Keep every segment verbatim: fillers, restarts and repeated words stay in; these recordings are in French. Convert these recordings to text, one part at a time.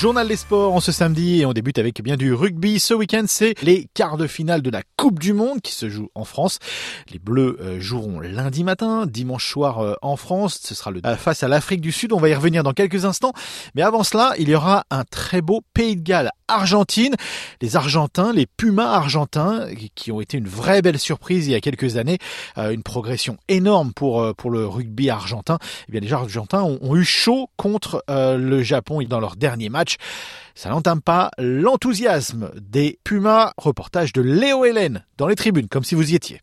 Journal des sports en ce samedi et on débute avec bien du rugby. Ce week-end, c'est les quarts de finale de la Coupe du Monde qui se joue en France. Les Bleus joueront lundi matin, dimanche soir en France. Ce sera le face à l'Afrique du Sud. On va y revenir dans quelques instants. Mais avant cela, il y aura un très beau Pays de Galles, Argentine. Les Argentins, les Pumas Argentins, qui ont été une vraie belle surprise il y a quelques années. Une progression énorme pour pour le rugby argentin. Eh bien, les Argentins ont, ont eu chaud contre le Japon dans leur dernier match. Ça n'entame pas l'enthousiasme des Pumas. Reportage de Léo Hélène dans les tribunes, comme si vous y étiez.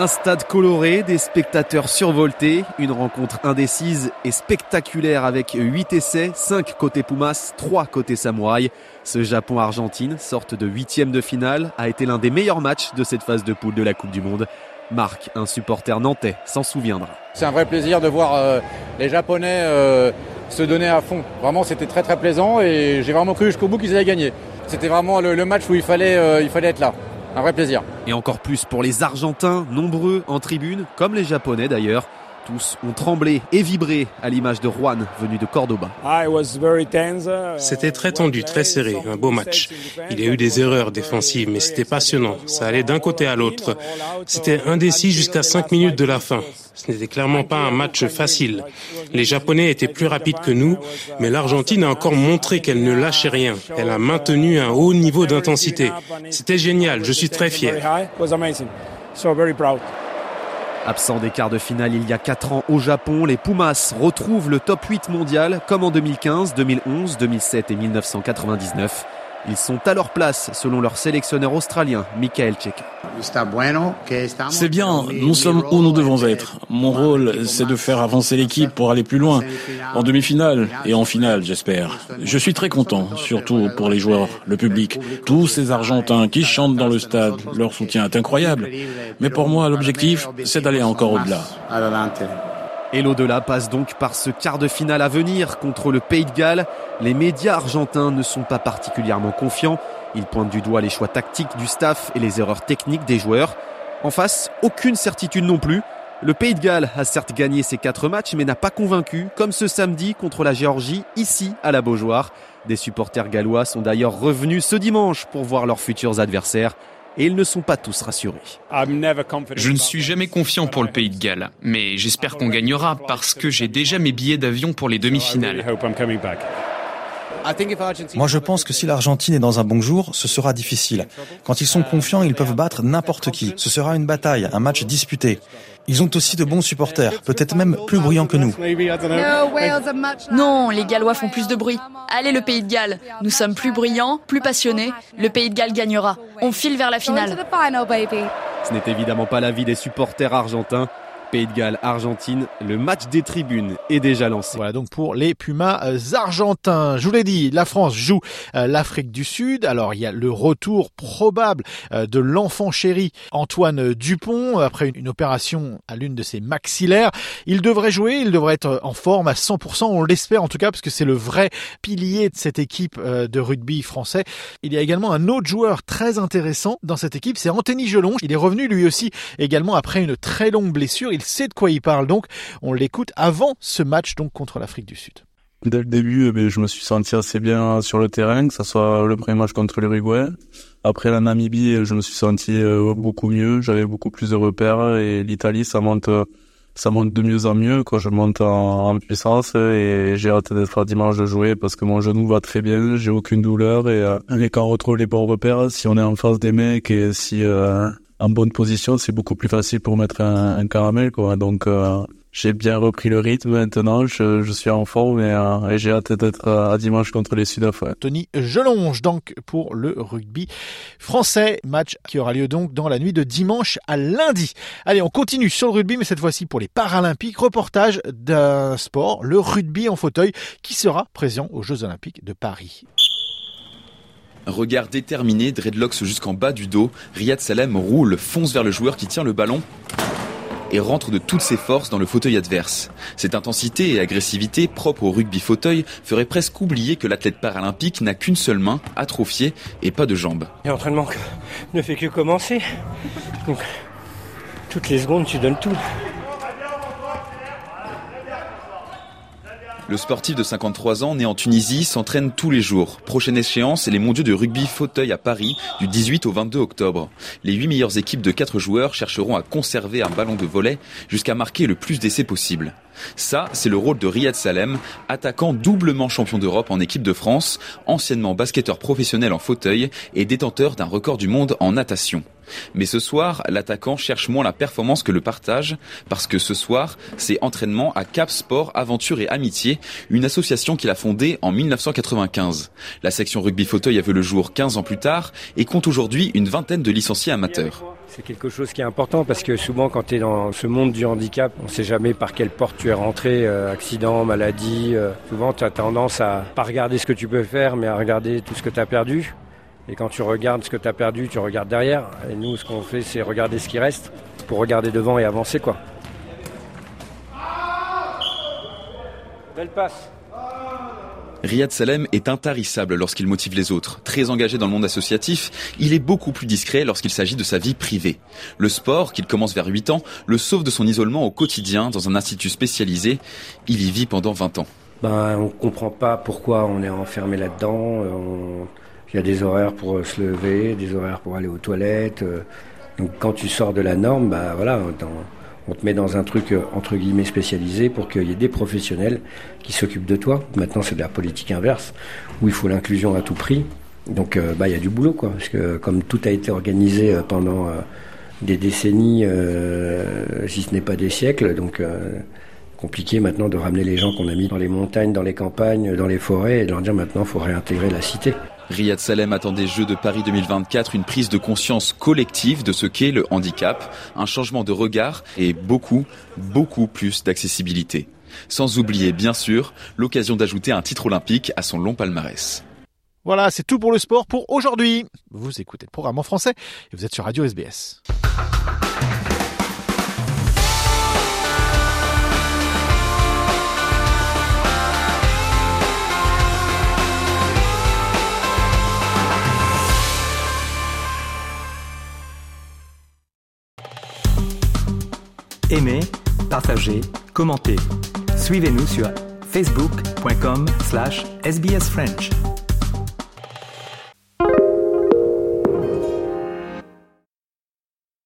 Un stade coloré, des spectateurs survoltés, une rencontre indécise et spectaculaire avec huit essais, cinq côté Pumas, trois côté Samouraï. Ce Japon-Argentine, sorte de huitième de finale, a été l'un des meilleurs matchs de cette phase de poule de la Coupe du Monde. Marc, un supporter nantais, s'en souviendra. C'est un vrai plaisir de voir euh, les Japonais euh, se donner à fond. Vraiment, c'était très très plaisant et j'ai vraiment cru jusqu'au bout qu'ils allaient gagner. C'était vraiment le, le match où il fallait, euh, il fallait être là. Un vrai plaisir. Et encore plus pour les Argentins, nombreux en tribune, comme les Japonais d'ailleurs. Tous ont tremblé et vibré à l'image de Juan, venu de Cordoba. C'était très tendu, très serré, un beau match. Il y a eu des erreurs défensives, mais c'était passionnant. Ça allait d'un côté à l'autre. C'était indécis jusqu'à cinq minutes de la fin. Ce n'était clairement pas un match facile. Les Japonais étaient plus rapides que nous, mais l'Argentine a encore montré qu'elle ne lâchait rien. Elle a maintenu un haut niveau d'intensité. C'était génial, je suis très fier. Absent des quarts de finale il y a quatre ans au Japon, les Pumas retrouvent le top huit mondial comme en deux mille quinze, deux mille onze, deux mille sept et dix-neuf cent quatre-vingt-dix-neuf. Ils sont à leur place selon leur sélectionneur australien, Michael Chek. C'est bien, nous sommes où nous devons être. Mon rôle, c'est de faire avancer l'équipe pour aller plus loin, en demi-finale et en finale, j'espère. Je suis très content, surtout pour les joueurs, le public. Tous ces Argentins qui chantent dans le stade, leur soutien est incroyable. Mais pour moi, l'objectif, c'est d'aller encore au-delà. Et l'au-delà passe donc par ce quart de finale à venir contre le Pays de Galles. Les médias argentins ne sont pas particulièrement confiants. Ils pointent du doigt les choix tactiques du staff et les erreurs techniques des joueurs. En face, aucune certitude non plus. Le Pays de Galles a certes gagné ses quatre matchs, mais n'a pas convaincu, comme ce samedi contre la Géorgie, ici à la Beaujoire. Des supporters gallois sont d'ailleurs revenus ce dimanche pour voir leurs futurs adversaires. Et ils ne sont pas tous rassurés. Je ne suis jamais confiant pour le Pays de Galles, mais j'espère qu'on gagnera parce que j'ai déjà mes billets d'avion pour les demi-finales. Moi, je pense que si l'Argentine est dans un bon jour, ce sera difficile. Quand ils sont confiants, ils peuvent battre n'importe qui. Ce sera une bataille, un match disputé. Ils ont aussi de bons supporters, peut-être même plus bruyants que nous. Non, les Gallois font plus de bruit. Allez, le Pays de Galles. Nous sommes plus bruyants, plus passionnés. Le Pays de Galles gagnera. On file vers la finale. Ce n'est évidemment pas l'avis des supporters argentins. Pays de Galles, Argentine, le match des tribunes est déjà lancé. Voilà donc pour les Pumas argentins. Je vous l'ai dit, la France joue l'Afrique du Sud. Alors il y a le retour probable de l'enfant chéri Antoine Dupont après une opération à l'une de ses maxillaires. Il devrait jouer, il devrait être en forme à cent pour cent, on l'espère en tout cas parce que c'est le vrai pilier de cette équipe de rugby français. Il y a également un autre joueur très intéressant dans cette équipe, c'est Anthony Jelonch. Il est revenu lui aussi également après une très longue blessure. Il sait de quoi il parle, donc on l'écoute avant ce match donc contre l'Afrique du Sud. Dès le début, je me suis senti assez bien sur le terrain, que ce soit le premier match contre l'Uruguay. Après la Namibie, je me suis senti beaucoup mieux, j'avais beaucoup plus de repères et l'Italie, ça monte, ça monte de mieux en mieux. Quoi. Je monte en, en puissance et j'ai hâte d'être à dimanche de jouer parce que mon genou va très bien, j'ai aucune douleur et, et quand on retrouve les bons repères, si on est en face des mecs et si... Euh, en bonne position, c'est beaucoup plus facile pour mettre un, un caramel, quoi. Donc, euh, j'ai bien repris le rythme maintenant. Je, je suis en forme et, euh, et j'ai hâte d'être à, à dimanche contre les Sud-Af. Ouais. Anthony Jelonch, donc, pour le rugby français. Match qui aura lieu donc dans la nuit de dimanche à lundi. Allez, on continue sur le rugby, mais cette fois-ci pour les Paralympiques. Reportage d'un sport, le rugby en fauteuil, qui sera présent aux Jeux Olympiques de Paris. Regard déterminé, dreadlocks jusqu'en bas du dos, Riyad Salem roule, fonce vers le joueur qui tient le ballon et rentre de toutes ses forces dans le fauteuil adverse. Cette intensité et agressivité propre au rugby fauteuil ferait presque oublier que l'athlète paralympique n'a qu'une seule main, atrophiée, et pas de jambes. L'entraînement ne fait que commencer. Donc, toutes les secondes, tu donnes tout. Le sportif de cinquante-trois ans, né en Tunisie, s'entraîne tous les jours. Prochaine échéance, les mondiaux de rugby fauteuil à Paris, du dix-huit au vingt-deux octobre. Les huit meilleures équipes de quatre joueurs chercheront à conserver un ballon de volley jusqu'à marquer le plus d'essais possible. Ça, c'est le rôle de Riyad Salem, attaquant doublement champion d'Europe en équipe de France, anciennement basketteur professionnel en fauteuil et détenteur d'un record du monde en natation. Mais ce soir, l'attaquant cherche moins la performance que le partage, parce que ce soir, c'est entraînement à Cap Sport Aventure et Amitié, une association qu'il a fondée en mille neuf cent quatre-vingt-quinze. La section rugby fauteuil a vu le jour quinze ans plus tard et compte aujourd'hui une vingtaine de licenciés amateurs. C'est quelque chose qui est important parce que souvent quand tu es dans ce monde du handicap, on ne sait jamais par quelle porte tu es rentré, euh, accident, maladie. Euh, souvent tu as tendance à pas regarder ce que tu peux faire mais à regarder tout ce que tu as perdu. Et quand tu regardes ce que tu as perdu, tu regardes derrière. Et nous, ce qu'on fait, c'est regarder ce qui reste pour regarder devant et avancer, quoi. Belle passe. Riyad Salem est intarissable lorsqu'il motive les autres. Très engagé dans le monde associatif, il est beaucoup plus discret lorsqu'il s'agit de sa vie privée. Le sport, qu'il commence vers huit ans, le sauve de son isolement au quotidien dans un institut spécialisé. Il y vit pendant vingt ans. Ben, on ne comprend pas pourquoi on est enfermé là-dedans. On... Il y a des horaires pour se lever, des horaires pour aller aux toilettes. Donc quand tu sors de la norme, bah voilà, on te met dans un truc entre guillemets spécialisé pour qu'il y ait des professionnels qui s'occupent de toi. Maintenant c'est de la politique inverse où il faut l'inclusion à tout prix. Donc bah il y a du boulot quoi, parce que comme tout a été organisé pendant des décennies, euh, si ce n'est pas des siècles, donc euh, compliqué maintenant de ramener les gens qu'on a mis dans les montagnes, dans les campagnes, dans les forêts et de leur dire maintenant il faut réintégrer la cité. Riyad Salem attend des Jeux de Paris deux mille vingt-quatre une prise de conscience collective de ce qu'est le handicap, un changement de regard et beaucoup, beaucoup plus d'accessibilité. Sans oublier, bien sûr, l'occasion d'ajouter un titre olympique à son long palmarès. Voilà, c'est tout pour le sport pour aujourd'hui. Vous écoutez le programme en français et vous êtes sur Radio S B S. Aimez, partagez, commentez. Suivez-nous sur facebook point com slash S B S French.